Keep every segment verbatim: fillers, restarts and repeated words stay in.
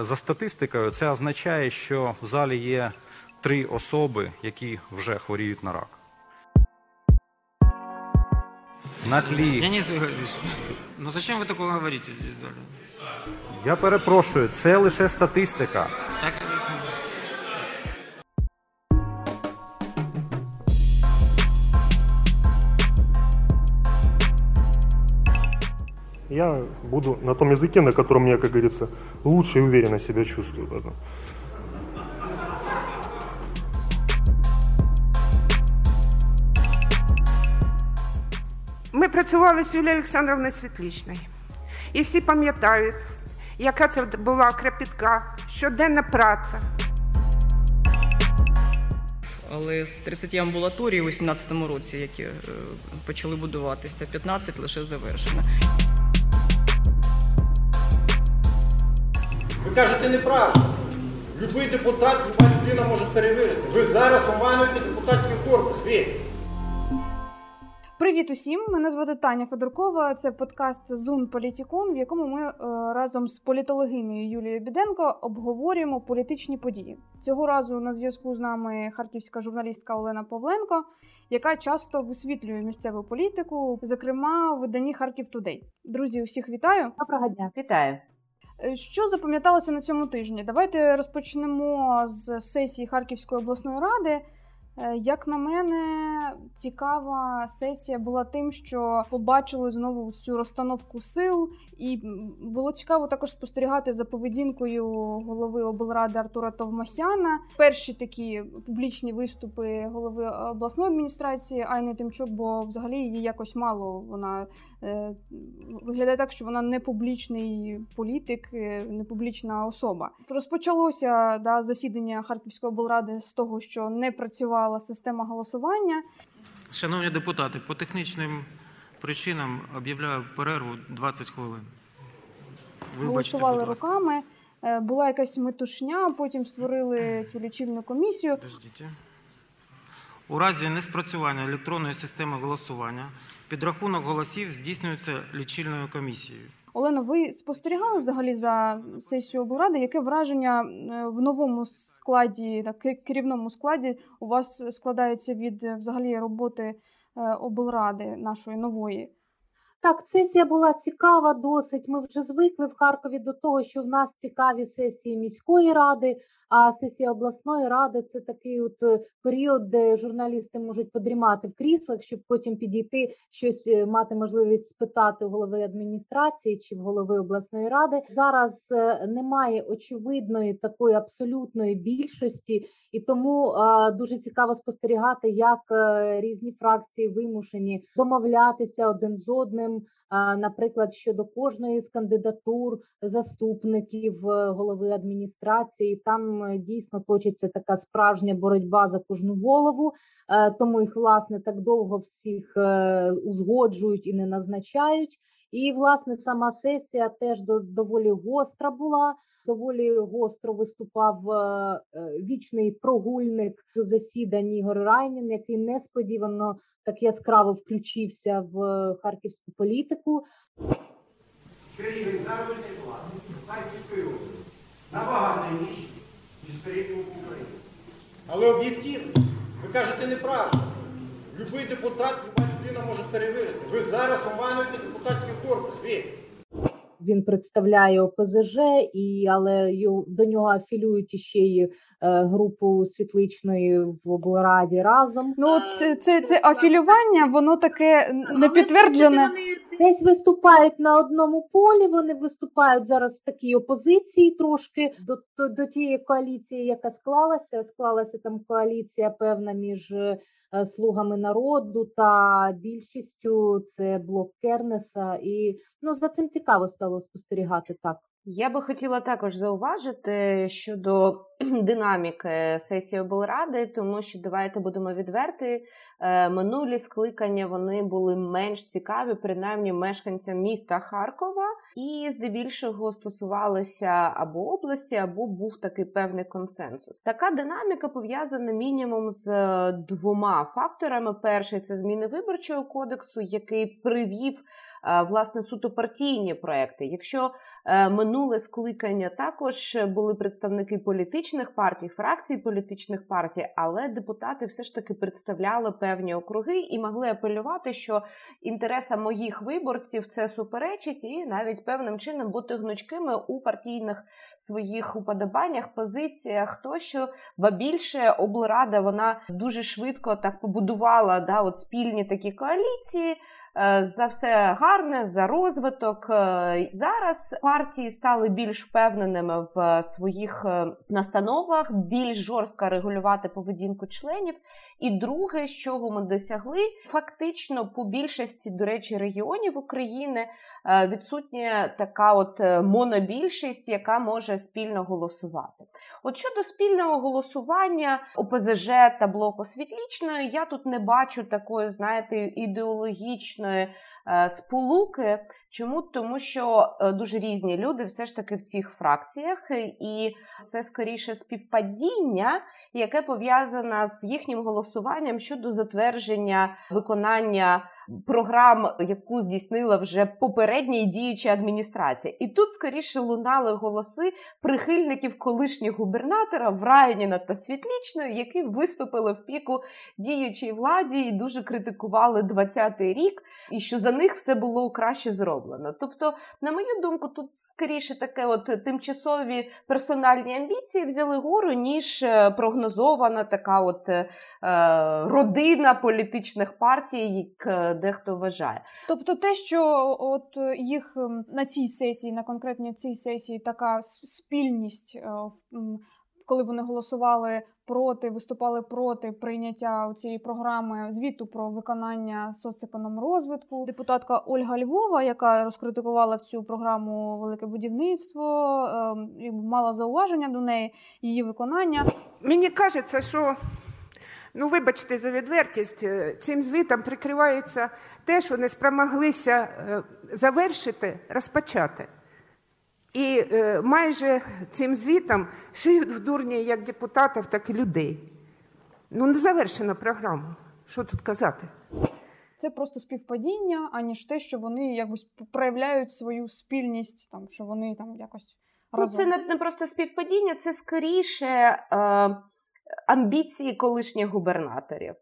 За статистикою це означає, що в залі є три особи, які вже хворіють на рак. На тлі... Денис Ігорович, ну зачем ви такого говорите здесь в залі? Я перепрошую, це лише статистика. Так. Я буду на том языке, на котором я, как говорится, лучше и уверенно себя чувствую. Ми працювали з Юлією Олександровною Світлічною. І всі пам'ятають, яка це була кропітка, щоденна праця. Але з тридцяти амбулаторій у дві тисячі вісімнадцятому році, які почали будуватися, п'ятнадцять лише завершено. Ви кажете неправду. Любий депутат, люба людина може перевірити. Ви зараз омануєте депутатський корпус. Весь. Привіт усім! Мене звати Таня Федоркова. Це подкаст «Зун Політикун», в якому ми разом з політологинею Юлією Біденко обговорюємо політичні події. Цього разу на зв'язку з нами харківська журналістка Олена Павленко, яка часто висвітлює місцеву політику, зокрема в виданні «Харків Тодей». Друзі, усіх вітаю! Доброго дня! Вітаю! Що запам'яталося на цьому тижні? Давайте розпочнемо з сесії Харківської обласної ради. Як на мене, цікава сесія була тим, що побачили знову цю розстановку сил, і було цікаво також спостерігати за поведінкою голови облради Артура Товмасяна. Перші такі публічні виступи голови обласної адміністрації Айни Тимчук, бо взагалі її якось мало. Вона е, виглядає так, що вона не публічний політик, не публічна особа. Розпочалося да, засідання Харківської облради з того, що не працював система голосування. Шановні депутати, по технічним причинам об'являю перерву двадцять хвилин. Вибачте, голосували руками, була якась метушня, потім створили цю лічильну комісію. Подождите. У разі неспрацювання електронної системи голосування підрахунок голосів здійснюється лічильною комісією. Олено, ви спостерігали взагалі за сесією облради? Яке враження в новому складі, так, керівному складі у вас складається від взагалі роботи облради нашої нової? Так, сесія була цікава досить. Ми вже звикли в Харкові до того, що в нас цікаві сесії міської ради, а сесія обласної ради – це такий от період, де журналісти можуть подрімати в кріслах, щоб потім підійти, щось мати можливість спитати у голови адміністрації чи в голови обласної ради. Зараз немає очевидної такої абсолютної більшості, і тому дуже цікаво спостерігати, як різні фракції вимушені домовлятися один з одним, наприклад, щодо кожної з кандидатур, заступників, голови адміністрації. Там дійсно точиться така справжня боротьба за кожну голову, тому їх, власне, так довго всіх узгоджують і не назначають. І, власне, сама сесія теж доволі гостра була, доволі гостро виступав вічний прогульник засідань Ігор Райнін, який несподівано так яскраво включився в харківську політику. Що рівень заробітної плати Харківської області набагато нижчий, ніж середнього в Україні. Але об'єктивно, ви кажете неправду. Любий депутат, люба людина може перевірити. Ви зараз омануєте депутатський корпус. Весь. Він представляє ОПЗЖ, і, але до нього афілюють іще й групу Світличної в облраді разом. Ну, це, це, це афілювання, воно таке непідтверджене. Десь виступають на одному полі, вони виступають зараз в такій опозиції трошки до, до, до тієї коаліції, яка склалася. Склалася там коаліція певна між «Слугами народу» та більшістю, це блок Кернеса. І ну, за цим цікаво стало спостерігати так. Я би хотіла також зауважити щодо динаміки сесії облради, тому що, давайте будемо відверті, минулі скликання вони були менш цікаві, принаймні мешканцям міста Харкова, і здебільшого стосувалися або області, або був такий певний консенсус. Така динаміка пов'язана мінімум з двома факторами. Перший – це зміни виборчого кодексу, який привів, власне, суто партійні проекти. Якщо Минуле скликання також були представники політичних партій, фракцій політичних партій, але депутати все ж таки представляли певні округи і могли апелювати, що інтересам моїх виборців це суперечить, і навіть певним чином бути гнучкими у партійних своїх уподобаннях, позиціях тощо. Ба більше, облрада вона дуже швидко так побудувала, да, от спільні такі коаліції за все гарне, за розвиток. Зараз партії стали більш впевненими в своїх настановах, більш жорстко регулювати поведінку членів. І друге, з чого ми досягли, фактично по більшості, до речі, регіонів України відсутня така от монобільшість, яка може спільно голосувати. От щодо спільного голосування О Пе Зе Же та блоку Світлічної, я тут не бачу такої, знаєте, ідеологічної сполуки. Чому? Тому що дуже різні люди все ж таки в цих фракціях, і це скоріше співпадіння, яке пов'язане з їхнім голосуванням щодо затвердження виконання програм, яку здійснила вже попередня і діюча адміністрація. І тут скоріше лунали голоси прихильників колишніх губернаторів Райніна та Світлічної, які виступили в піку діючій владі і дуже критикували двадцятий рік, і що за них все було краще зроблено. Тобто, на мою думку, тут скоріше таке от тимчасові персональні амбіції взяли гору, ніж прогнозована така от е, родина політичних партій, як дехто вважає. Тобто те, що от їх на цій сесії, на конкретній цій сесії така спільність, коли вони голосували проти, виступали проти прийняття цієї програми звіту про виконання соцекономрозвитку. Депутатка Ольга Львова, яка розкритикувала в цю програму «Велике будівництво», мала зауваження до неї, її виконання. Мені кажеться, що... Ну, вибачте за відвертість, цим звітом прикривається те, що не спромоглися завершити, розпочати. І майже цим звітом шиють в дурні як депутатів, так і людей. Ну, не завершена програма. Що тут казати? Це просто співпадіння, аніж те, що вони якось проявляють свою спільність, там, що вони там якось разом. Це не просто співпадіння, це скоріше... Е... амбіції колишніх губернаторів,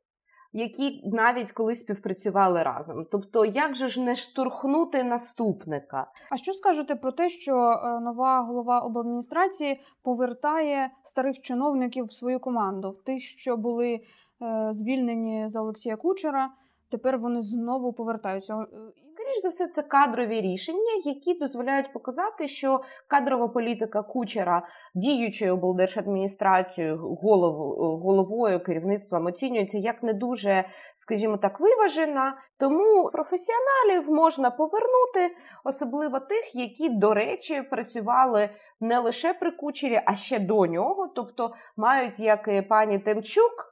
які навіть колись співпрацювали разом. Тобто, як же ж не штурхнути наступника? А що скажете про те, що нова голова обладміністрації повертає старих чиновників в свою команду? Тих, що були звільнені за Олексія Кучера, тепер вони знову повертаються. Скоріше за все, це кадрові рішення, які дозволяють показати, що кадрова політика Кучера, діючою облдержадміністрацією, голов, головою керівництвом оцінюється як не дуже, скажімо так, виважена. Тому професіоналів можна повернути, особливо тих, які, до речі, працювали не лише при Кучері, а ще до нього. Тобто мають, як і пані Тимчук,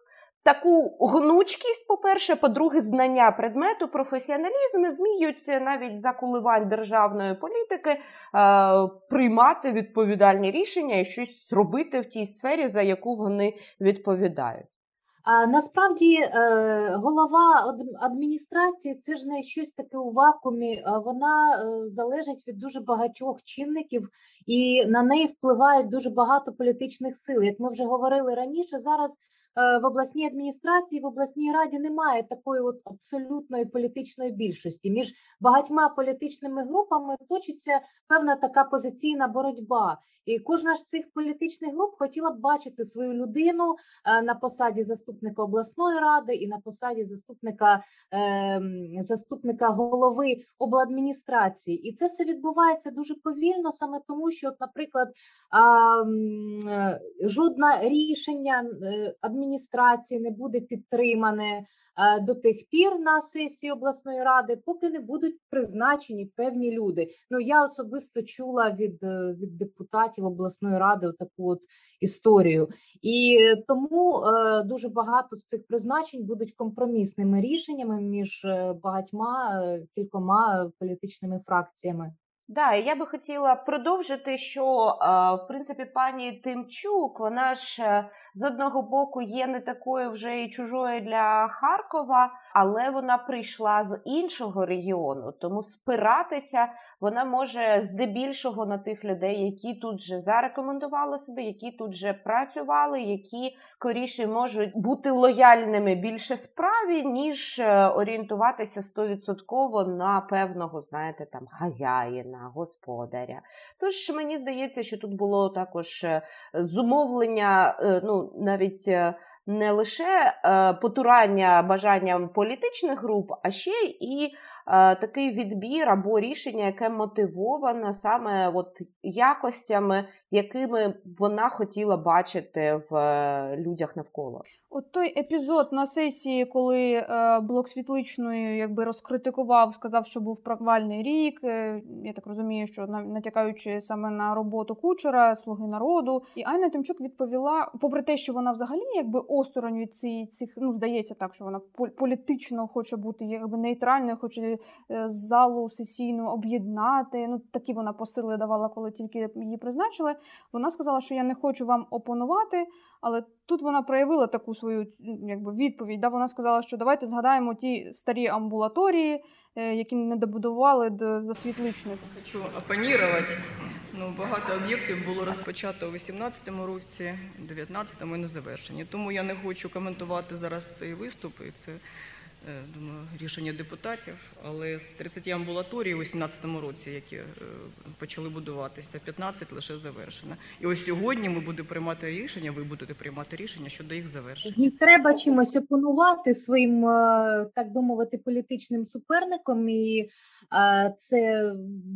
таку гнучкість, по-перше, по-друге, знання предмету, професіоналізм, і вміють навіть за коливань державної політики е- приймати відповідальні рішення і щось робити в тій сфері, за яку вони відповідають. А насправді голова адміністрації – це ж не щось таке у вакуумі, вона залежить від дуже багатьох чинників і на неї впливають дуже багато політичних сил. Як ми вже говорили раніше, зараз в обласній адміністрації, в обласній раді немає такої от абсолютної політичної більшості. Між багатьма політичними групами точиться певна така позиційна боротьба. І кожна з цих політичних груп хотіла б бачити свою людину на посаді заступника обласної ради і на посаді заступника, е, заступника голови обладміністрації. І це все відбувається дуже повільно, саме тому, що, наприклад, е, жодне рішення адміністрації адміністрації не буде підтримане до тих пір на сесії обласної ради, поки не будуть призначені певні люди. Ну, я особисто чула від, від депутатів обласної ради таку от історію. І тому е, дуже багато з цих призначень будуть компромісними рішеннями між багатьма, кількома політичними фракціями. Да, я би хотіла продовжити, що, в принципі, пані Тимчук, вона ж з одного боку є не такою вже і чужою для Харкова, але вона прийшла з іншого регіону, тому спиратися вона може здебільшого на тих людей, які тут же зарекомендували себе, які тут же працювали, які скоріше можуть бути лояльними більше справі, ніж орієнтуватися стовідсотково на певного, знаєте, там, хазяїна, господаря. Тож, мені здається, що тут було також зумовлення, ну, навіть не лише потурання бажанням політичних груп, а ще і такий відбір або рішення, яке мотивовано саме от якостями, якими вона хотіла бачити в людях навколо. От той епізод на сесії, коли блок Світличної якби розкритикував, сказав, що був провальний рік, я так розумію, що натякаючи саме на роботу Кучера, «Слуги народу», і Айна Тимчук відповіла, попри те, що вона взагалі якби осторонь від цих, ну, здається так, що вона політично хоче бути якби нейтральною, хоче залу сесійну об'єднати, ну такі вона посили давала, коли тільки її призначили. Вона сказала, що я не хочу вам опонувати, але тут вона проявила таку свою якби відповідь. Да? Вона сказала, що давайте згадаємо ті старі амбулаторії, які не добудували до засвітличних. Хочу опонувати. Ну, багато об'єктів було розпочато у вісімнадцятому році, дев'ятнадцятому і не завершені. Тому я не хочу коментувати зараз цей виступ і це, думаю, рішення депутатів, але з тридцяти амбулаторій у вісімнадцятому році, які почали будуватися, п'ятнадцять лише завершено. І ось сьогодні ми будемо приймати рішення, ви будете приймати рішення щодо їх завершення. Їй треба чимось опонувати своїм, так би мовити, політичним суперником, і це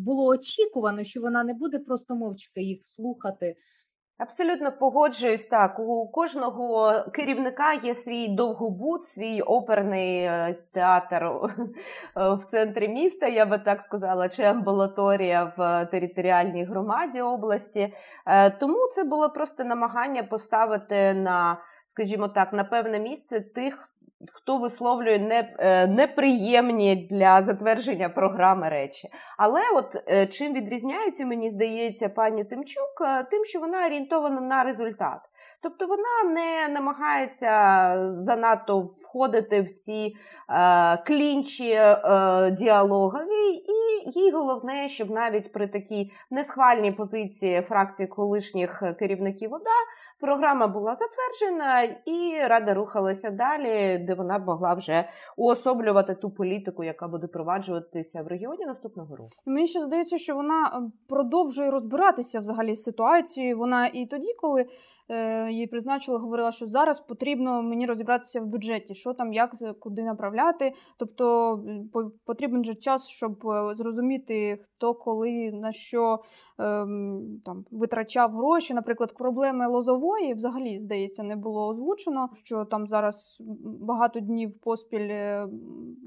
було очікувано, що вона не буде просто мовчки їх слухати. Абсолютно погоджуюсь, так, у кожного керівника є свій довгобуд, свій оперний театр в центрі міста, я би так сказала, чи амбулаторія в територіальній громаді області. Тому це було просто намагання поставити на, скажімо так, на певне місце тих, хто висловлює не, неприємні для затвердження програми речі. Але от чим відрізняється, мені здається, пані Тимчук, тим, що вона орієнтована на результат. Тобто вона не намагається занадто входити в ці е, клінчі е, діалогові, і їй головне, щоб навіть при такій несхвальній позиції фракції колишніх керівників ОДА програма була затверджена і Рада рухалася далі, де вона могла вже уособлювати ту політику, яка буде проваджуватися в регіоні наступного року. Мені ще здається, що вона продовжує розбиратися взагалі з ситуацією. Вона і тоді, коли її призначили, говорила, що зараз потрібно мені розібратися в бюджеті, що там, як, куди направляти. Тобто потрібен же час, щоб зрозуміти, хто коли на що там витрачав гроші. Наприклад, проблеми Лозової взагалі, здається, не було озвучено, що там зараз багато днів поспіль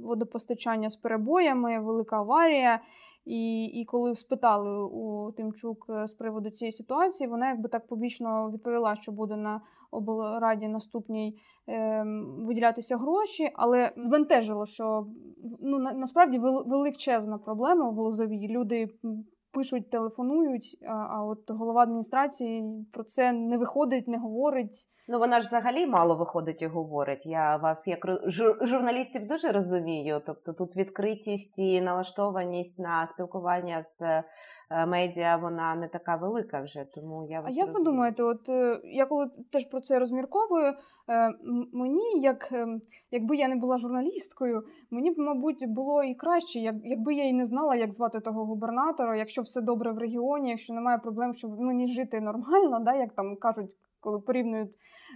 водопостачання з перебоями, велика аварія. І, і коли спитали у Тимчук з приводу цієї ситуації, вона якби так побічно відповіла, що буде на облраді наступній е, виділятися гроші, але збентежило, що ну, на, насправді величезна проблема в Лозовій. Люди пишуть, телефонують, а, а от голова адміністрації про це не виходить, не говорить. Ну, вона ж взагалі мало виходить і говорить. Я вас, як журналістів, дуже розумію. Тобто тут відкритість і налаштованість на спілкування з медіа, вона не така велика вже. Тому я вас а розумію. Як ви думаєте, от я коли теж про це розмірковую, мені, як, якби я не була журналісткою, мені б, мабуть, було і краще, як, якби я і не знала, як звати того губернатора, якщо все добре в регіоні, якщо немає проблем, щоб мені жити нормально, да, як там кажуть, коли порівнюють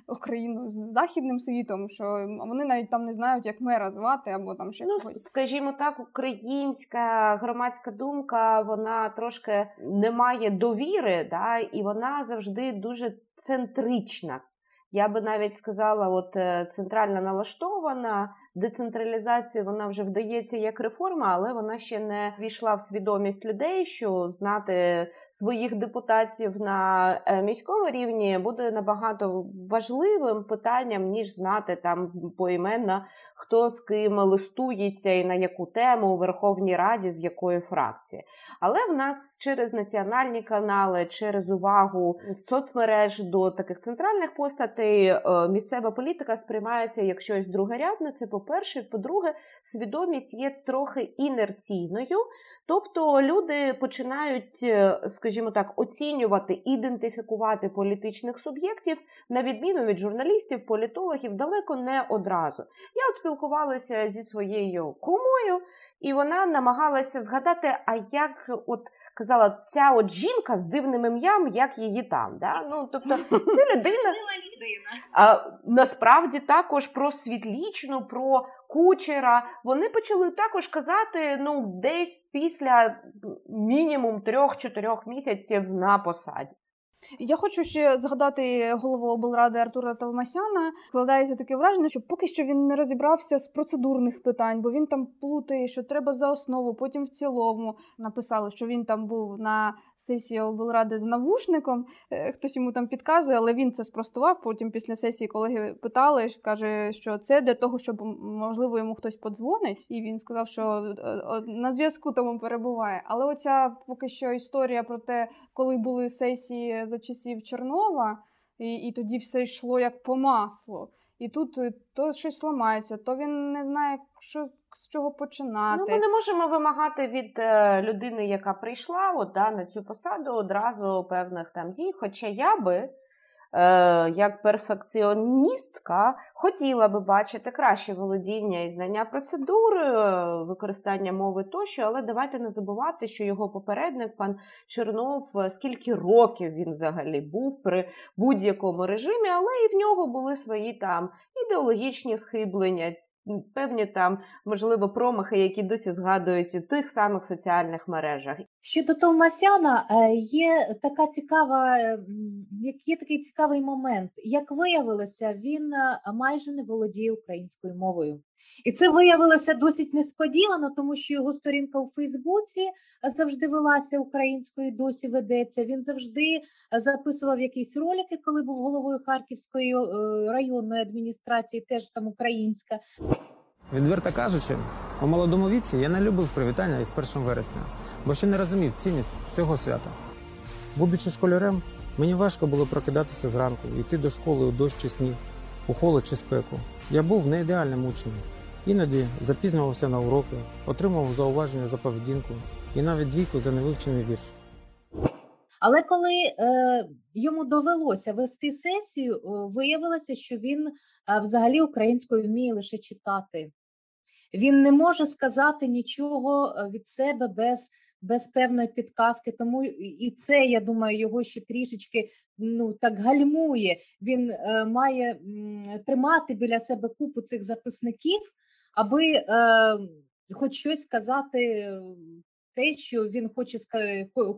Україну з західним світом, що вони навіть там не знають, як мера звати, або там ще ну, когось. Скажімо так, українська громадська думка, вона трошки не має довіри, да, і вона завжди дуже центрична. Я би навіть сказала, от центрально налаштована, децентралізація, вона вже вдається як реформа, але вона ще не війшла в свідомість людей, що знати своїх депутатів на міському рівні буде набагато важливим питанням, ніж знати там поіменно, хто з ким листується і на яку тему у Верховній Раді, з якої фракції. Але в нас через національні канали, через увагу соцмереж до таких центральних постатей місцева політика сприймається як щось другорядне. Це по-перше. По-друге, свідомість є трохи інерційною. Тобто люди починають, скажімо так, оцінювати, ідентифікувати політичних суб'єктів, на відміну від журналістів, політологів, далеко не одразу. Я от спілкувалася зі своєю кумою, і вона намагалася згадати, а як от казала ця от жінка з дивним ім'ям, як її там. Да? Ну, тобто, ця людина а, насправді також про Світлічну, про Кучера. Вони почали також казати, ну, десь після мінімум трьох-чотирьох місяців на посаді. Я хочу ще згадати голову облради Артура Товмасяна. Складається таке враження, що поки що він не розібрався з процедурних питань, бо він там плутає, що треба за основу, потім в цілому. Написали, що він там був на сесії облради з навушником, хтось йому там підказує, але він це спростував. Потім після сесії колеги питали, каже, що це для того, щоб, можливо, йому хтось подзвонить. І він сказав, що на зв'язку тому перебуває. Але оця поки що історія про те, коли були сесії за часів Чорнова, і, і тоді все йшло як по маслу. І тут то щось ламається, то він не знає, що, з чого починати. Ну, ми не можемо вимагати від людини, яка прийшла от, да, на цю посаду, одразу певних там дій. Хоча я би, е, як перфекціоністка, хотіла би бачити краще володіння і знання процедури, використання мови тощо, але давайте не забувати, що його попередник, пан Чорнов, скільки років він взагалі був при будь-якому режимі, але і в нього були свої там ідеологічні схиблення, певні там, можливо, промахи, які досі згадують у тих самих соціальних мережах. Щодо Товмасяна, є така цікава, є такий цікавий момент. Як виявилося, він майже не володіє українською мовою. І це виявилося досить несподівано, тому що його сторінка у Фейсбуці завжди велася українською, досі ведеться. Він завжди записував якісь ролики, коли був головою Харківської районної адміністрації, теж там українська. Відверто кажучи, у молодому віці я не любив привітання із першим вересня, бо ще не розумів цінність цього свята. Будучи школярем, мені важко було прокидатися зранку, йти до школи у дощ чи сніг, у холод чи спеку. Я був не ідеальним учнем. Іноді запізнювався на уроки, отримував зауваження за поведінку і навіть двійку за невивчений вірш. Але коли е, йому довелося вести сесію, виявилося, що він е, взагалі українською вміє лише читати. Він не може сказати нічого від себе без, без певної підказки, тому і це, я думаю, його ще трішечки ну, так гальмує. Він е, має м, тримати біля себе купу цих записників, аби е, хоч щось сказати, те, що він хоче,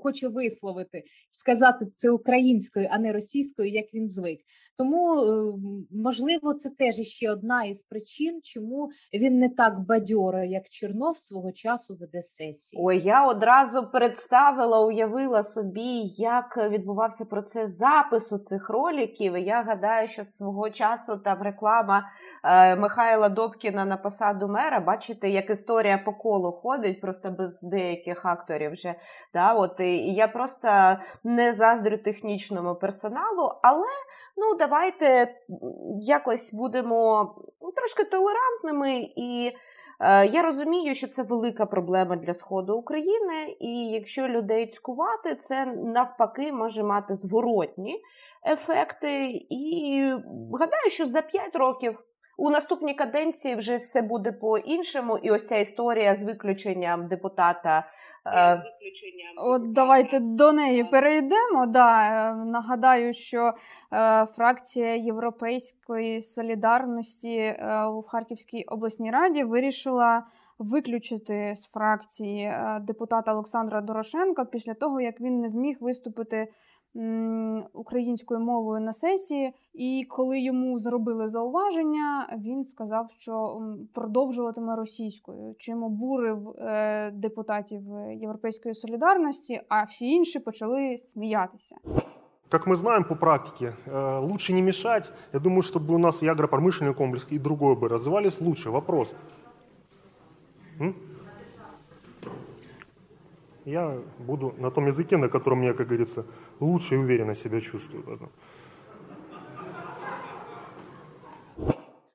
хоче висловити, сказати це українською, а не російською, як він звик. Тому, можливо, це теж ще одна із причин, чому він не так бадьоро, як Чорнов, свого часу веде сесії. Ой, я одразу представила, уявила собі, як відбувався процес запису цих роликів. Я гадаю, що свого часу там реклама Михайла Добкіна на посаду мера, бачите, як історія по колу ходить, просто без деяких акторів вже. Да? От, і, і я просто не заздрю технічному персоналу, але ну, давайте якось будемо трошки толерантними, і е, я розумію, що це велика проблема для Сходу України, і якщо людей цькувати, це навпаки може мати зворотні ефекти, і гадаю, що за п'ять років у наступній каденції вже все буде по-іншому, і ось ця історія з виключенням депутата. Е... От давайте до неї перейдемо. Да, нагадаю, що е, фракція Європейської солідарності е, у Харківській обласній раді вирішила виключити з фракції е, депутата Олександра Дорошенка після того, як він не зміг виступити українською мовою на сесії, і коли йому зробили зауваження, він сказав, що продовжуватиме російською, чим обурив депутатів Європейської солідарності, а всі інші почали сміятися. Как мы знаем по практике, лучше не мешать. Я думаю, чтобы у нас и агропромышленный комплекс, и другое бы развивались лучше. Вопрос. М? Я буду на том языке, на котором я, как говорится, лучше и уверенно себя чувствую.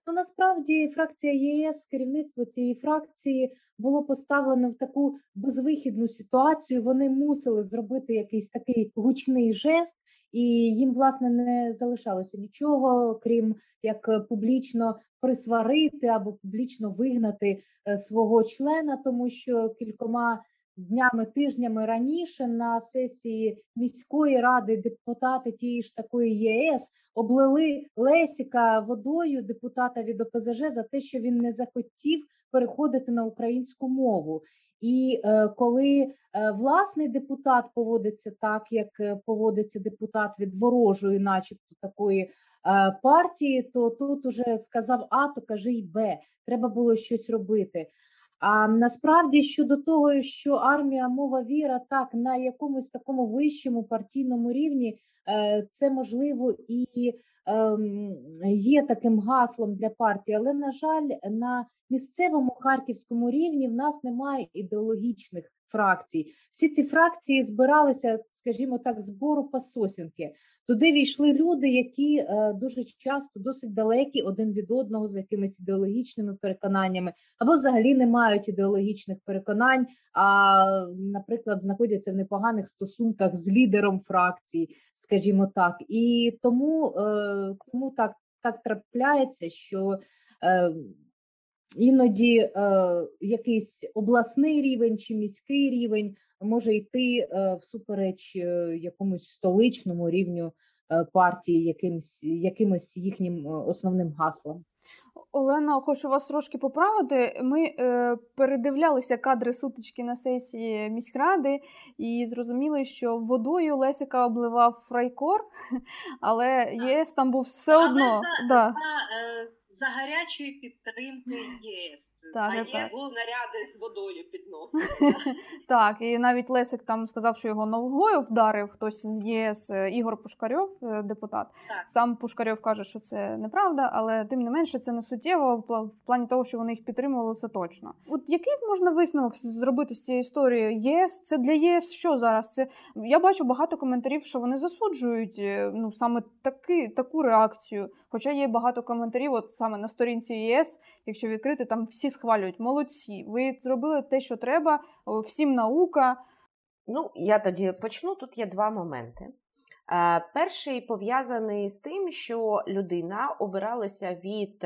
Ну, насправді фракція ЄС, керівництво цієї фракції було поставлено в таку безвихідну ситуацію. Вони мусили зробити якийсь такий гучний жест, і їм, власне, не залишалося нічого, крім як публічно присварити або публічно вигнати свого члена, тому що кількома днями, тижнями раніше на сесії міської ради депутати тієї ж такої ЄС облили Лесіка водою, депутата від О П З Ж, за те, що він не захотів переходити на українську мову. І е, коли е, власний депутат поводиться так, як поводиться депутат від ворожої, начебто такої е, партії, то тут уже сказав А, то кажи й Б, треба було щось робити. А насправді щодо того, що армія, мова, віра, так, на якомусь такому вищому партійному рівні це, можливо, і є таким гаслом для партії, але, на жаль, на місцевому харківському рівні в нас немає ідеологічних фракцій. Всі ці фракції збиралися, скажімо так, збору по сосінки. Туди війшли люди, які е, дуже часто досить далекі один від одного з якимись ідеологічними переконаннями, або взагалі не мають ідеологічних переконань, а, наприклад, знаходяться в непоганих стосунках з лідером фракції, скажімо так. І тому, е, тому так, так трапляється, що е, іноді е, якийсь обласний рівень чи міський рівень може йти е, всупереч е, якомусь столичному рівню е, партії, якимсь, якимось їхнім е, основним гаслом. Олена, хочу вас трошки поправити. Ми е, передивлялися кадри сутички на сесії міськради і зрозуміли, що водою Лесіка обливав Фрайкор, але ЄС там був все одно. Да. За гарячої підтримки ЄС. Так, а є було наряди з водою під ноги. Так, і навіть Лесик там сказав, що його ногою вдарив хтось з ЄС, Ігор Пушкарьов, депутат. Так. Сам Пушкарьов каже, що це неправда, але тим не менше це не суттєво в плані того, що вони їх підтримували, це точно. От який можна висновок зробити з цієї історії? ЄС, це для ЄС що зараз? Це я бачу багато коментарів, що вони засуджують ну саме таки, таку реакцію. Хоча є багато коментарів, от саме на сторінці ЄС, якщо відкрити, там всі схвалюють. Молодці, ви зробили те, що треба, всім наука. Ну, я тоді почну. Тут є два моменти. Перший пов'язаний з тим, що людина обиралася від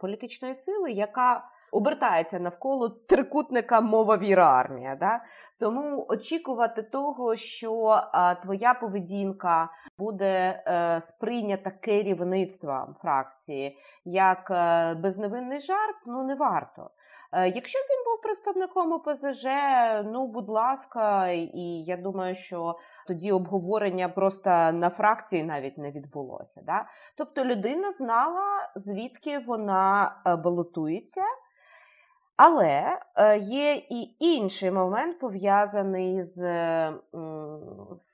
політичної сили, яка обертається навколо трикутника мова, віра, армія. Да? Тому очікувати того, що твоя поведінка буде сприйнята керівництвом фракції як безневинний жарт, ну не варто. Якщо він був представником О П З Ж, ну, будь ласка, і я думаю, що тоді обговорення просто на фракції навіть не відбулося. Да? Тобто людина знала, звідки вона балотується. Але є і інший момент, пов'язаний з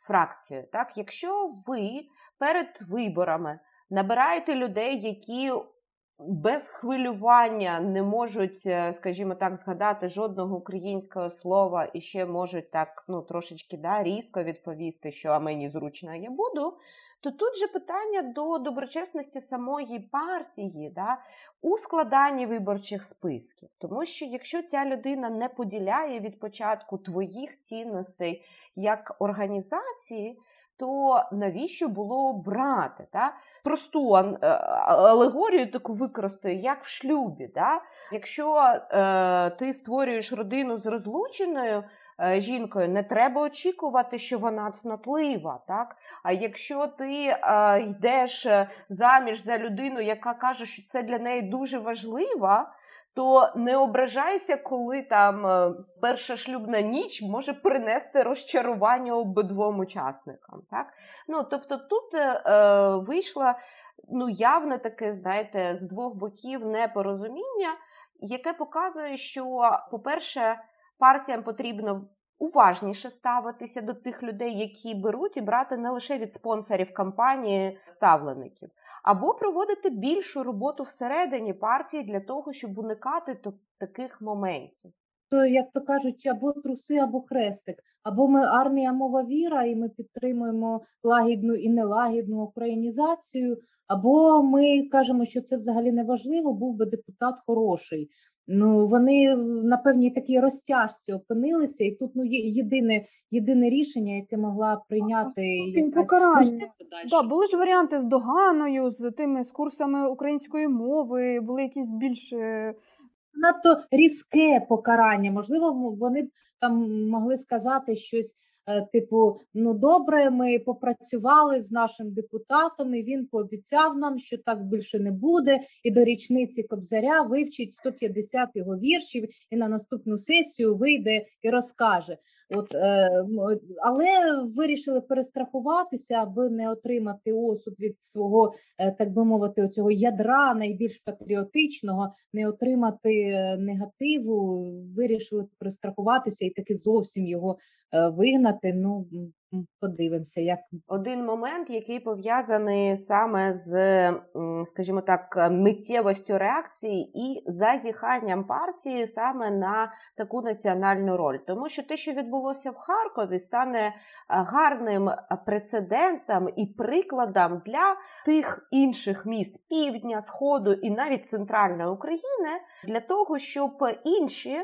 фракцією. Так? Якщо ви перед виборами набираєте людей, які без хвилювання не можуть, скажімо так, згадати жодного українського слова і ще можуть так, ну, трошечки, да, різко відповісти, що «а мені зручно, я буду», то тут же питання до доброчесності самої партії, да, у складанні виборчих списків. Тому що якщо ця людина не поділяє від початку твоїх цінностей як організації, то навіщо було брати? Да? Просту алегорію таку використаю, як в шлюбі. Да? Якщо е, ти створюєш родину з розлученою е, жінкою, не треба очікувати, що вона цнотлива. Так? А якщо ти е, йдеш заміж за людину, яка каже, що це для неї дуже важливо, то не ображайся, коли там перша шлюбна ніч може принести розчарування обидвом учасникам. Так? Ну, тобто тут е, вийшло ну, явно таке, знаєте, з двох боків непорозуміння, яке показує, що, по-перше, партіям потрібно уважніше ставитися до тих людей, які беруть, і брати не лише від спонсорів кампанії ставлеників. Або проводити більшу роботу всередині партії для того, щоб уникати таких моментів. то, як то кажуть, або труси, або хрестик. Або ми армія, мова, віра, і ми підтримуємо лагідну і нелагідну українізацію, або ми кажемо, що це взагалі не важливо, був би депутат хороший. Ну, вони на певній такій розтяжці опинилися, і тут ну, є єдине, єдине рішення, яке могла прийняти... Покарання. Да, були ж варіанти з доганою, з тими з курсами української мови, були якісь більш... Надто різке покарання. Можливо, вони б там могли сказати щось типу, ну добре, ми попрацювали з нашим депутатом, і він пообіцяв нам, що так більше не буде, і до річниці Кобзаря вивчить сто п'ятдесят його віршів, і на наступну сесію вийде і розкаже. От, е, але вирішили перестрахуватися, аби не отримати осуд від свого, е, так би мовити, оцього ядра найбільш патріотичного, не отримати негативу, вирішили перестрахуватися і таки зовсім його е, вигнати. Ну, подивимося, як... Один момент, який пов'язаний саме з, скажімо так, миттєвостю реакції і зазіханням партії саме на таку національну роль. Тому що те, що відбулося в Харкові, стане гарним прецедентом і прикладом для тих інших міст Півдня, Сходу і навіть Центральної України, для того, щоб інші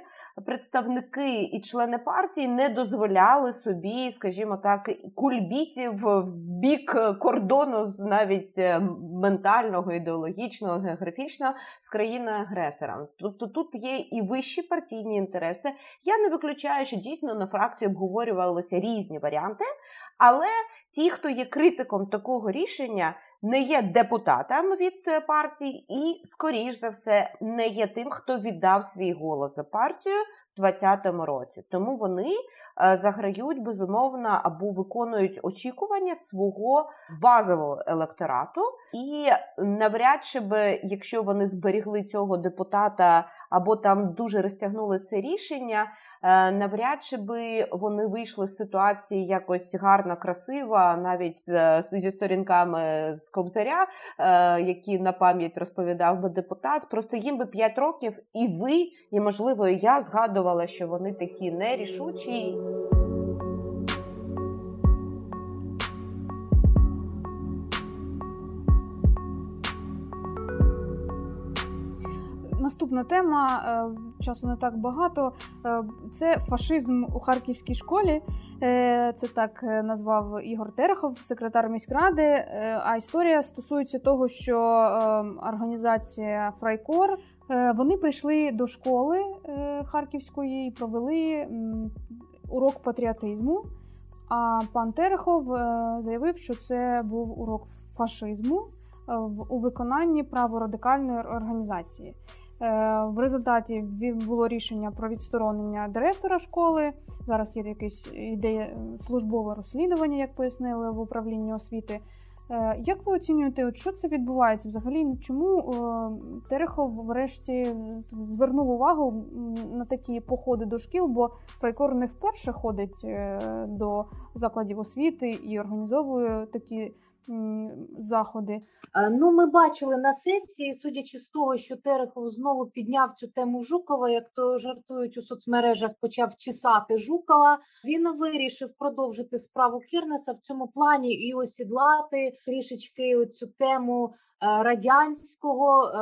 представники і члени партії не дозволяли собі, скажімо так, кульбітів в бік кордону з навіть ментального, ідеологічного, географічного з країною-агресором. Тобто тут є і вищі партійні інтереси. Я не виключаю, що дійсно на фракції обговорювалися різні варіанти, але ті, хто є критиком такого рішення, не є депутатом від партії і, скоріш за все, не є тим, хто віддав свій голос за партію в двадцятому році. Тому вони заграють, безумовно, або виконують очікування свого базового електорату. І навряд чи б, якщо вони зберігли цього депутата або там дуже розтягнули це рішення, навряд чи би вони вийшли з ситуації якось гарно, красиво, навіть зі сторінками з Кобзаря, які на пам'ять розповідав би депутат. Просто їм би п'ять років, і ви, і, можливо, я згадувала, що вони такі нерішучі. Наступна тема, часу не так багато, це фашизм у харківській школі. Це так назвав Ігор Терехов, секретар міськради. А історія стосується того, що організація «Фрайкор», вони прийшли до школи харківської і провели урок патріотизму. А пан Терехов заявив, що це був урок фашизму у виконанні праворадикальної організації. В результаті було рішення про відсторонення директора школи. Зараз є якесь іде службове розслідування, як пояснили в управлінні освіти. Як ви оцінюєте, що це відбувається взагалі? Чому Терехов врешті звернув увагу на такі походи до шкіл? Бо Фрайкор не вперше ходить до закладів освіти і організовує такі заходи. Ну, ми бачили на сесії, судячи з того, що Терехов знову підняв цю тему Жукова, як то жартують у соцмережах, почав чесати Жукова. Він вирішив продовжити справу Кірнеса в цьому плані і осідлати трішечки оцю тему радянського,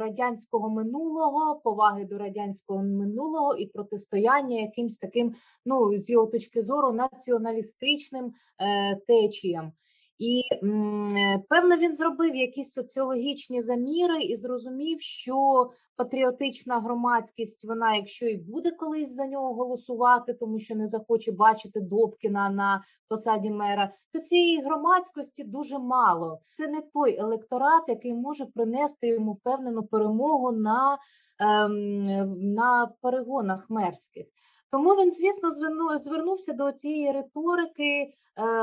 радянського минулого, поваги до радянського минулого і протистояння якимсь таким, ну, з його точки зору, націоналістичним течіям. І, певно, він зробив якісь соціологічні заміри і зрозумів, що патріотична громадськість, вона, якщо і буде колись за нього голосувати, тому що не захоче бачити Добкіна на посаді мера, то цієї громадськості дуже мало. Це не той електорат, який може принести йому впевнену перемогу на, ем, на перегонах мерських. Тому він, звісно, звернувся до цієї риторики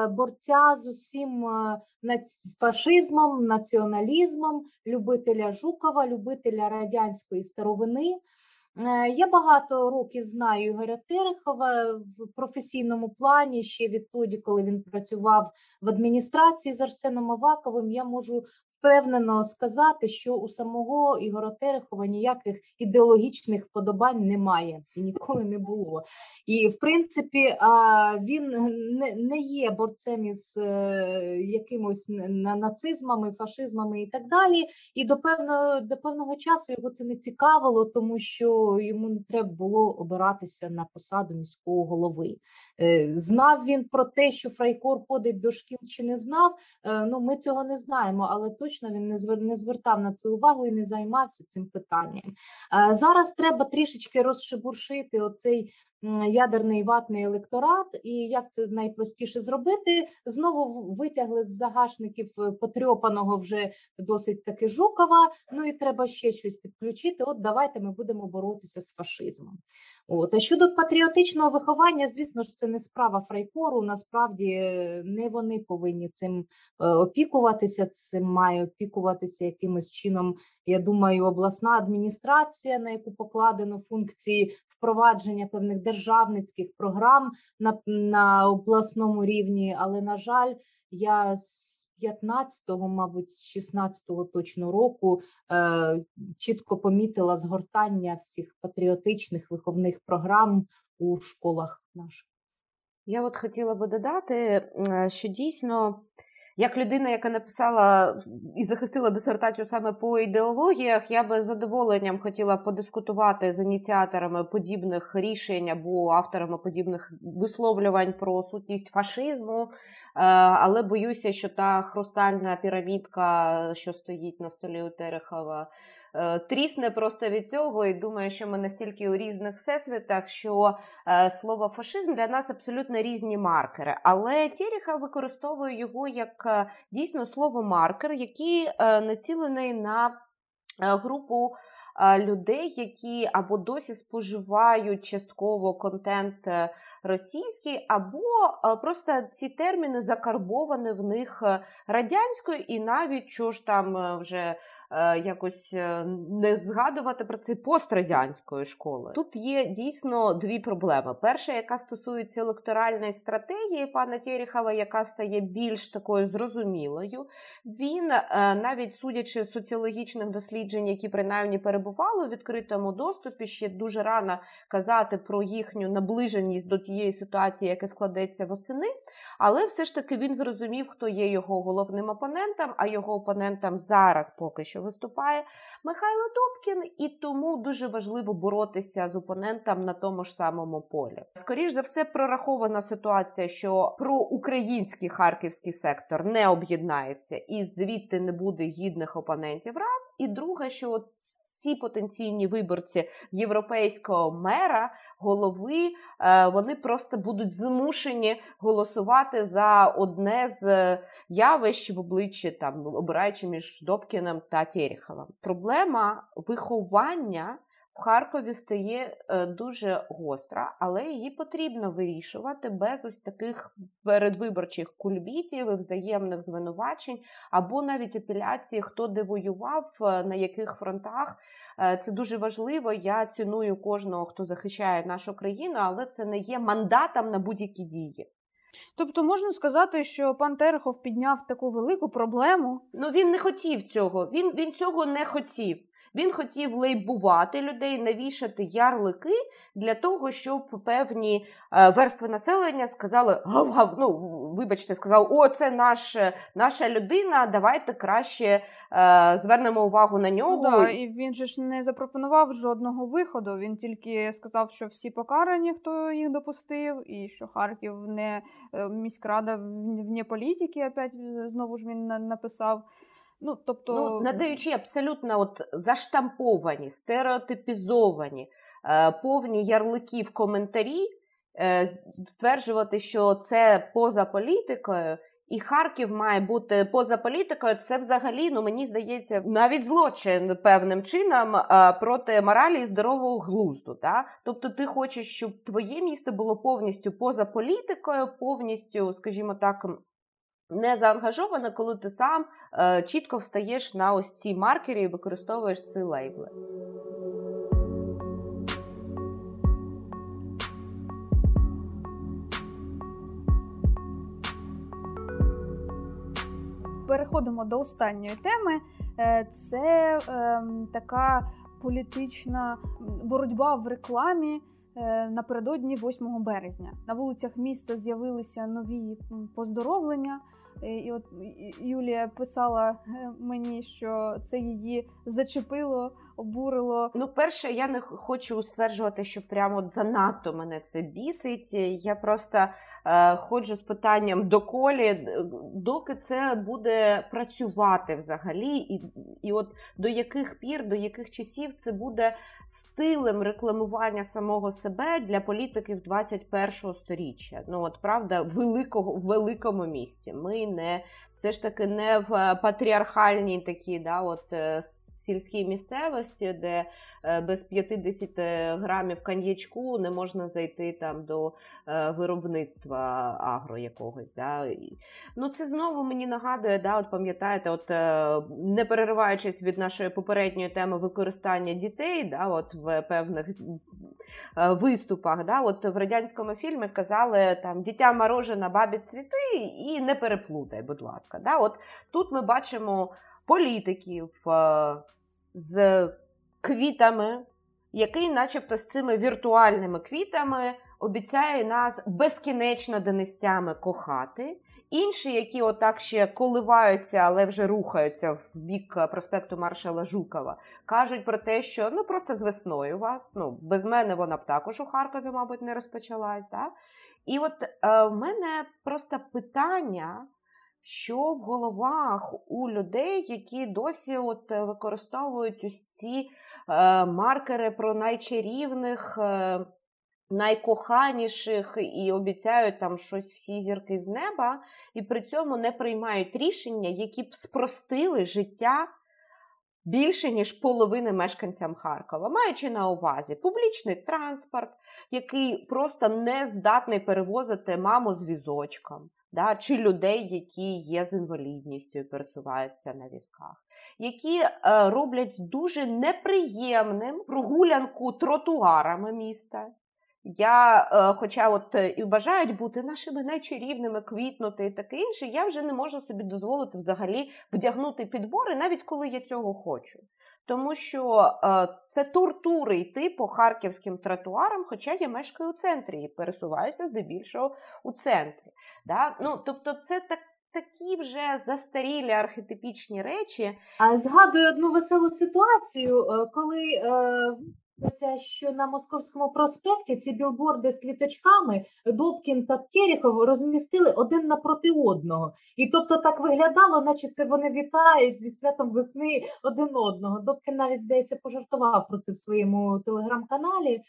борця з усім фашизмом, націоналізмом, любителя Жукова, любителя радянської старовини. Я багато років знаю Ігоря Терехова в професійному плані, ще відтоді, коли він працював в адміністрації з Арсеном Аваковим, я можу впевнено сказати, що у самого Ігора Терехова ніяких ідеологічних вподобань немає і ніколи не було. І, в принципі, він не є борцем із якимось нацизмами, фашизмами і так далі. І до певного, до певного часу його це не цікавило, тому що йому не треба було обиратися на посаду міського голови. Знав він про те, що Фрайкор ходить до шкіл чи не знав, ну ми цього не знаємо, але точно він не, звер... не звертав на це увагу і не займався цим питанням. Зараз треба трішечки розшебуршити оцей ядерний ватний електорат, і як це найпростіше зробити, знову витягли з загашників потрьопаного вже досить таки Жукова, ну і треба ще щось підключити, от давайте ми будемо боротися з фашизмом. От. А щодо патріотичного виховання, звісно ж, це не справа Фрайкору, насправді не вони повинні цим опікуватися, цим має опікуватися якимось чином, я думаю, обласна адміністрація, на яку покладено функції впровадження певних державницьких програм на, на обласному рівні, але, на жаль, я з п'ятнадцятого, мабуть, з шістнадцятого точно року е, чітко помітила згортання всіх патріотичних виховних програм у школах наших. Я от хотіла би додати, що дійсно, як людина, яка написала і захистила дисертацію саме по ідеологіях, я би з задоволенням хотіла подискутувати з ініціаторами подібних рішень або авторами подібних висловлювань про сутність фашизму, але боюся, що та хрустальна пірамідка, що стоїть на столі у Терехова, трісне просто від цього, і думаю, що ми настільки у різних всесвітах, що слово «фашизм» для нас абсолютно різні маркери. Але Терехов використовує його як дійсно слово-маркер, який націлений на групу людей, які або досі споживають частково контент російський, або просто ці терміни закарбовані в них радянською, і навіть, що ж там вже якось не згадувати про це, пострадянської школи. Тут є дійсно дві проблеми. Перша, яка стосується електоральної стратегії пана Терехова, яка стає більш такою зрозумілою. Він, навіть судячи з соціологічних досліджень, які принаймні перебували у відкритому доступі, ще дуже рано казати про їхню наближеність до тієї ситуації, яка складеться восени, але все ж таки він зрозумів, хто є його головним опонентом, а його опонентом зараз поки що виступає Михайло Добкін, і тому дуже важливо боротися з опонентом на тому ж самому полі. Скоріше за все, прорахована ситуація, що проукраїнський харківський сектор не об'єднається і звідти не буде гідних опонентів раз, і друге, що от ці потенційні виборці європейського мера, голови, вони просто будуть змушені голосувати за одне з явищ в обличчі, там, обираючи між Добкіним та Тереховим. Проблема виховання в Харкові стає дуже гостра, але її потрібно вирішувати без ось таких передвиборчих кульбітів і взаємних звинувачень, або навіть апеляції, хто де воював, на яких фронтах. Це дуже важливо, я ціную кожного, хто захищає нашу країну, але це не є мандатом на будь-які дії. Тобто можна сказати, що пан Терехов підняв таку велику проблему? Ну він не хотів цього, він, він цього не хотів. Він хотів лейбувати людей, навішати ярлики для того, щоб певні верстви населення сказали, гав-гав, ну, вибачте, сказав, о, це наш, наша людина, давайте краще е, звернемо увагу на нього. Да, і він же ж не запропонував жодного виходу, він тільки сказав, що всі покарані, хто їх допустив, і що Харків не міськрада вне політики, опять знову ж він написав. Ну, тобто... ну, надаючи абсолютно от заштамповані, стереотипізовані, е, повні ярликів коментарі, е, стверджувати, що це поза політикою, і Харків має бути поза політикою, це взагалі, ну мені здається, навіть злочин певним чином проти моралі і здорового глузду. Да? Тобто ти хочеш, щоб твоє місто було повністю поза політикою, повністю, скажімо так, не заангажована, коли ти сам е, чітко встаєш на ось ці маркери і використовуєш ці лейбли. переходимо до останньої теми. Це е, така політична боротьба в рекламі е, напередодні восьмого березня. На вулицях міста з'явилися нові поздоровлення. І от Юлія писала мені, що це її зачепило, обурило. Ну, перше, я не хочу стверджувати, що прямо занадто мене це бісить. Я просто е, ходжу з питанням доколі, доки це буде працювати взагалі, і, і от до яких пір, до яких часів це буде стилем рекламування самого себе для політиків двадцять першого сторіччя. Ну, от правда, великого, в великому місті. Ми не, все ж таки не в патріархальній такій, да, от сільській місцевості, де без п'ятдесят грамів коньячку не можна зайти там до виробництва агро якогось. Да. Ну, це знову мені нагадує, да, от пам'ятаєте, от, не перериваючись від нашої попередньої теми використання дітей, да, от в певних виступах, да, от в радянському фільмі казали там «Дитя морожена, бабі цвіти» і «Не переплутай, будь ласка». Да. От тут ми бачимо політиків з квітами, який начебто з цими віртуальними квітами обіцяє нас безкінечно денестями кохати. Інші, які отак ще коливаються, але вже рухаються в бік проспекту Маршала Жукова, кажуть про те, що ну просто з весною вас, ну без мене вона б також у Харкові, мабуть, не розпочалась. Да? І от е, в мене просто питання, що в головах у людей, які досі от використовують ось ці е, маркери про найчарівних, е, найкоханіших і обіцяють там щось всі зірки з неба, і при цьому не приймають рішення, які б спростили життя більше, ніж половини мешканцям Харкова, маючи на увазі публічний транспорт, який просто не здатний перевозити маму з візочком, да, чи людей, які є з інвалідністю і пересуваються на візках, які е, роблять дуже неприємним прогулянку тротуарами міста. Я, е, хоча от і бажають бути нашими найчарівними, квітнути і таке інше, я вже не можу собі дозволити взагалі вдягнути підбори, навіть коли я цього хочу. Тому що е, це тортури йти по харківським тротуарам, хоча я мешкаю у центрі і пересуваюся здебільшого у центрі. Да? Ну, тобто це так, такі вже застарілі архетипічні речі. А згадую одну веселу ситуацію, коли е, що на Московському проспекті ці білборди з квіточками Добкін та Терехов розмістили один напроти одного. І тобто так виглядало, наче це вони вітають зі святом весни один одного. Добкін навіть, здається, пожартував про це в своєму телеграм-каналі.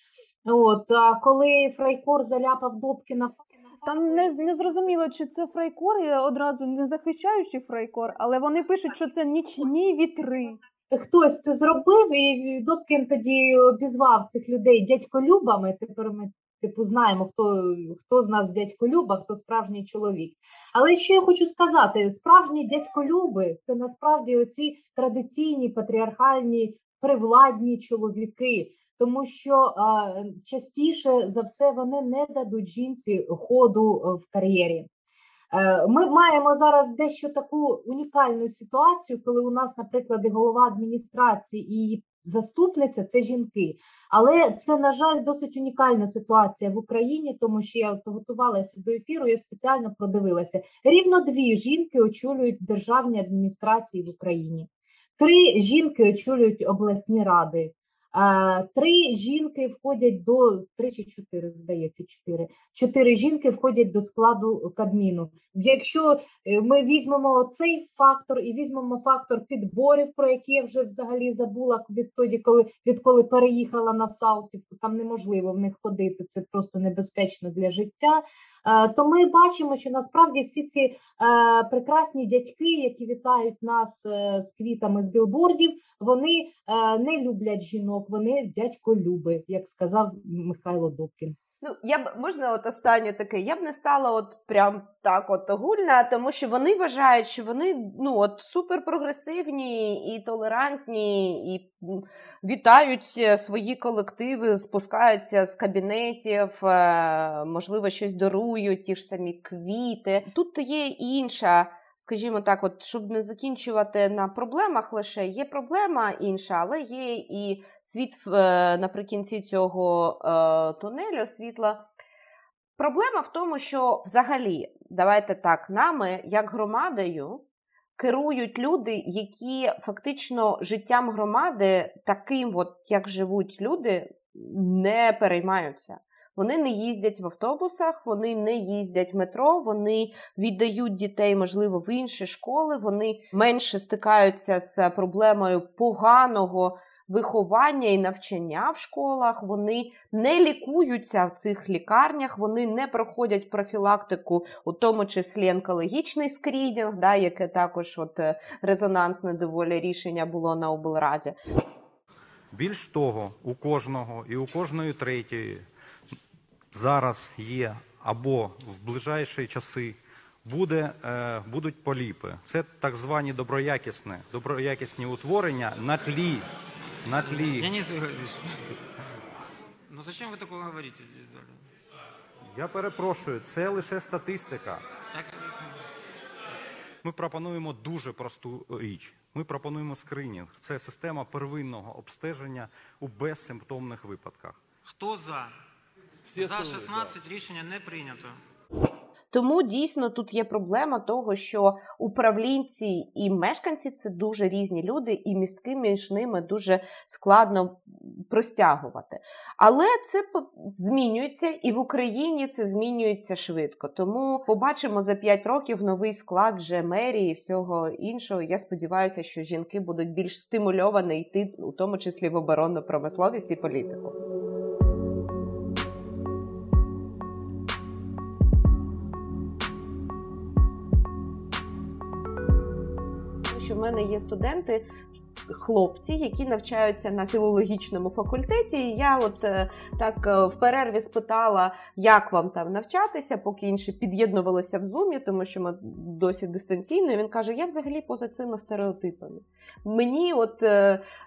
От, а коли Фрайкор заляпав Добкіна. Там не, не зрозуміло, чи це Фрайкор, я одразу не захищаючи Фрайкор, але вони пишуть, що це нічні вітри. Хтось це зробив, і Добкін тоді обізвав цих людей дядьколюбами. Тепер ми типу знаємо, хто, хто з нас дядьколюба, хто справжній чоловік. Але що я хочу сказати, справжні дядьколюби – це насправді оці традиційні, патріархальні, привладні чоловіки. Тому що а, частіше за все вони не дадуть жінці ходу в кар'єрі. Е, ми маємо зараз дещо таку унікальну ситуацію, коли у нас, наприклад, і голова адміністрації, і її заступниця – це жінки. Але це, на жаль, досить унікальна ситуація в Україні, тому що я готувалася до ефіру, я спеціально продивилася. Рівно дві жінки очолюють державні адміністрації в Україні. Три жінки очолюють обласні ради. Три жінки входять до, три чи чотири, здається, чотири. Чотири жінки входять до складу Кабміну. Якщо ми візьмемо цей фактор і візьмемо фактор підборів, про які я вже взагалі забула відтоді, коли, відколи переїхала на Салтівку, там неможливо в них ходити, це просто небезпечно для життя, то ми бачимо, що насправді всі ці прекрасні дядьки, які вітають нас з квітами з білбордів, вони не люблять жінок. Вони дядьколюби, як сказав Михайло Добкін. Ну, я б, можна от останнє таке, я б не стала от прям так от огульна, тому що вони вважають, що вони, ну, от суперпрогресивні і толерантні, і вітають свої колективи, спускаються з кабінетів, можливо, щось дарують, ті ж самі квіти. Тут є інша скажімо так, от, щоб не закінчувати на проблемах лише, є проблема інша, але є і світ наприкінці цього тунелю світла. Проблема в тому, що взагалі, давайте так, нами, як громадою, керують люди, які фактично життям громади, таким, от, як живуть люди, не переймаються. Вони не їздять в автобусах, вони не їздять в метро, вони віддають дітей, можливо, в інші школи, вони менше стикаються з проблемою поганого виховання і навчання в школах, вони не лікуються в цих лікарнях, вони не проходять профілактику, у тому числі онкологічний скринінг, да, яке також от резонансне доволі рішення було на облраді. Більш того, у кожного і у кожної третьої зараз є або в ближайші часи буде, е, будуть поліпи. Це так звані доброякісні, доброякісні утворення на тлі. На тлі. Денис Ігорович, ну зачем ви такого говорите здесь, Золя? Я перепрошую, це лише статистика. Так. Ми пропонуємо дуже просту річ. Ми пропонуємо скринінг. Це система первинного обстеження у безсимптомних випадках. Хто за? За шістнадцять рішення не прийнято. Тому дійсно тут є проблема того, що управлінці і мешканці – це дуже різні люди, і містки між ними дуже складно простягувати. Але це змінюється, і в Україні це змінюється швидко. Тому побачимо за п'ять років новий склад вже мерії і всього іншого. Я сподіваюся, що жінки будуть більш стимульовані йти, у тому числі в оборонну промисловість і політику. Що в мене є студенти, хлопці, які навчаються на філологічному факультеті. І я от так в перерві спитала, як вам там навчатися, поки інші під'єднувалися в Зумі, тому що ми досі дистанційно. І він каже, я взагалі поза цими стереотипами. Мені от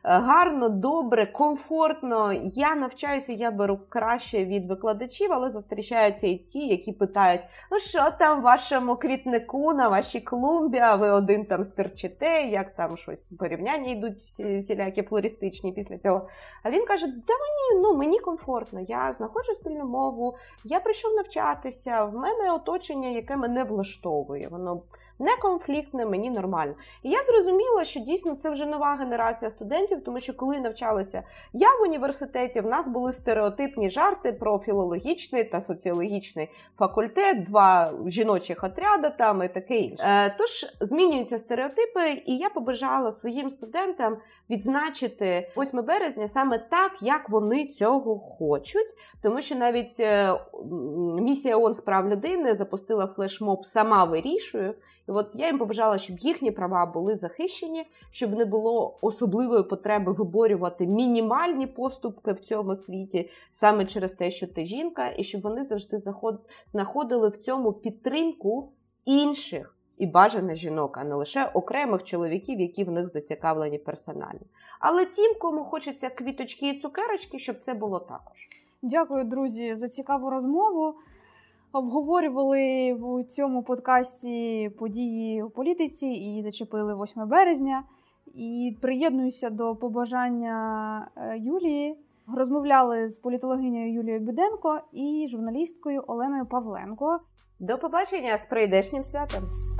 гарно, добре, комфортно. Я навчаюся, я беру краще від викладачів, але зустрічаються і ті, які питають, ну що там в вашому квітнику, на вашій клумбі, а ви один там стерчите, як там щось порівняння йдуть. Всі, всілякі флористичні після цього. А він каже, да мені, ну, мені комфортно, я знаходжу спільну мову, я прийшов навчатися, в мене оточення, яке мене влаштовує, воно не конфліктне, мені нормально. І я зрозуміла, що дійсно це вже нова генерація студентів, тому що коли навчалася я в університеті, в нас були стереотипні жарти про філологічний та соціологічний факультет, два жіночих отряда там і таке інше. Тож змінюються стереотипи, і я побажала своїм студентам відзначити восьме березня саме так, як вони цього хочуть, тому що навіть місія ООН з прав людини запустила флешмоб «Сама вирішую». І от я їм побажала, щоб їхні права були захищені, щоб не було особливої потреби виборювати мінімальні поступки в цьому світі саме через те, що ти жінка, і щоб вони завжди знаходили в цьому підтримку інших і бажано жінок, а не лише окремих чоловіків, які в них зацікавлені персонально. Але тим, кому хочеться квіточки і цукерочки, щоб це було також. Дякую, друзі, за цікаву розмову. Обговорювали в цьому подкасті події у політиці і зачепили восьме березня. І приєднуюся до побажання Юлії. Розмовляли з політологинею Юлією Біденко і журналісткою Оленою Павленко. До побачення, з прийдешнім святом!